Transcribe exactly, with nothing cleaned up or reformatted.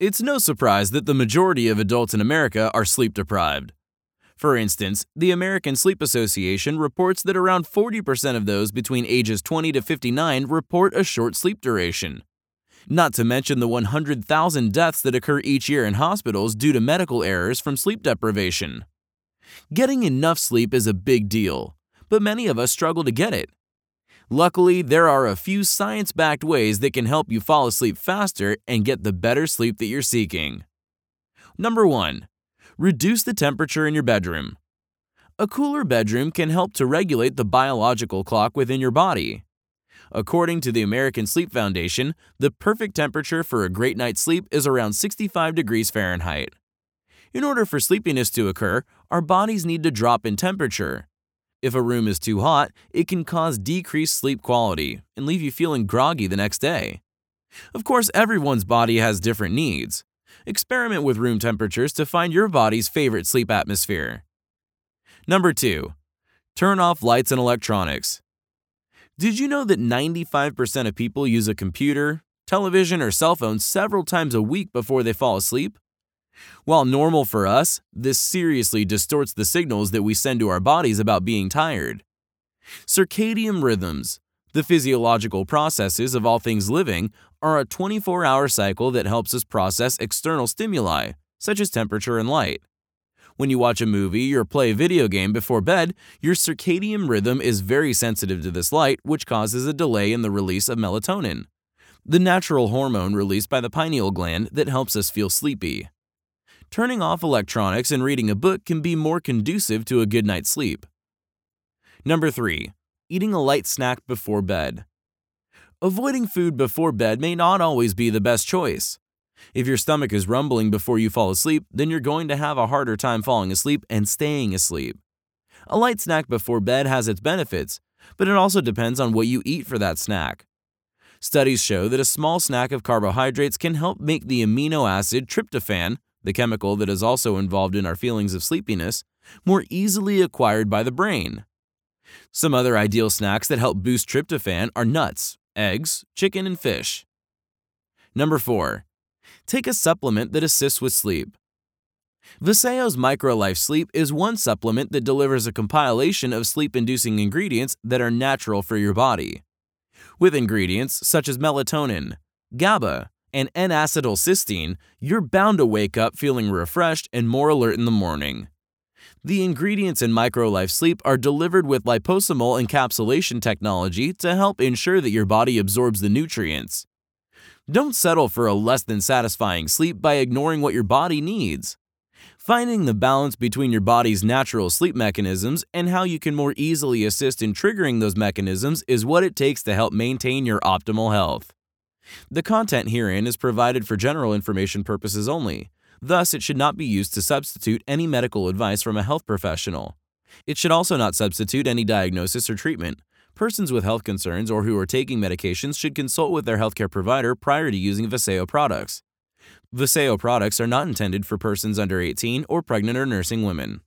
It's no surprise that the majority of adults in America are sleep-deprived. For instance, the American Sleep Association reports that around forty percent of those between ages twenty to fifty-nine report a short sleep duration. Not to mention the one hundred thousand deaths that occur each year in hospitals due to medical errors from sleep deprivation. Getting enough sleep is a big deal, but many of us struggle to get it. Luckily, there are a few science-backed ways that can help you fall asleep faster and get the better sleep that you're seeking. Number one. Reduce the temperature in your bedroom. A cooler bedroom can help to regulate the biological clock within your body. According to the American Sleep Foundation, the perfect temperature for a great night's sleep is around sixty-five degrees Fahrenheit. In order for sleepiness to occur, our bodies need to drop in temperature. If a room is too hot, it can cause decreased sleep quality and leave you feeling groggy the next day. Of course, everyone's body has different needs. Experiment with room temperatures to find your body's favorite sleep atmosphere. Number two. Turn off lights and electronics. Did you know that ninety-five percent of people use a computer, television, or cell phone several times a week before they fall asleep? While normal for us, this seriously distorts the signals that we send to our bodies about being tired. Circadian rhythms, the physiological processes of all things living, are a twenty-four hour cycle that helps us process external stimuli, such as temperature and light. When you watch a movie or play a video game before bed, your circadian rhythm is very sensitive to this light, which causes a delay in the release of melatonin, the natural hormone released by the pineal gland that helps us feel sleepy. Turning off electronics and reading a book can be more conducive to a good night's sleep. Number three. Eating a light snack before bed. Avoiding food before bed may not always be the best choice. If your stomach is rumbling before you fall asleep, then you're going to have a harder time falling asleep and staying asleep. A light snack before bed has its benefits, but it also depends on what you eat for that snack. Studies show that a small snack of carbohydrates can help make the amino acid tryptophan, the chemical that is also involved in our feelings of sleepiness, more easily acquired by the brain. Some other ideal snacks that help boost tryptophan are nuts, eggs, chicken, and fish. Number four. Take a supplement that assists with sleep. Vasayo's Micro Life Sleep is one supplement that delivers a compilation of sleep-inducing ingredients that are natural for your body. With ingredients such as melatonin, GABA, and N acetylcysteine, you're bound to wake up feeling refreshed and more alert in the morning. The ingredients in Micro Life Sleep are delivered with liposomal encapsulation technology to help ensure that your body absorbs the nutrients. Don't settle for a less than satisfying sleep by ignoring what your body needs. Finding the balance between your body's natural sleep mechanisms and how you can more easily assist in triggering those mechanisms is what it takes to help maintain your optimal health. The content herein is provided for general information purposes only. Thus, it should not be used to substitute any medical advice from a health professional. It should also not substitute any diagnosis or treatment. Persons with health concerns or who are taking medications should consult with their healthcare provider prior to using Vasayo products. Vasayo products are not intended for persons under eighteen or pregnant or nursing women.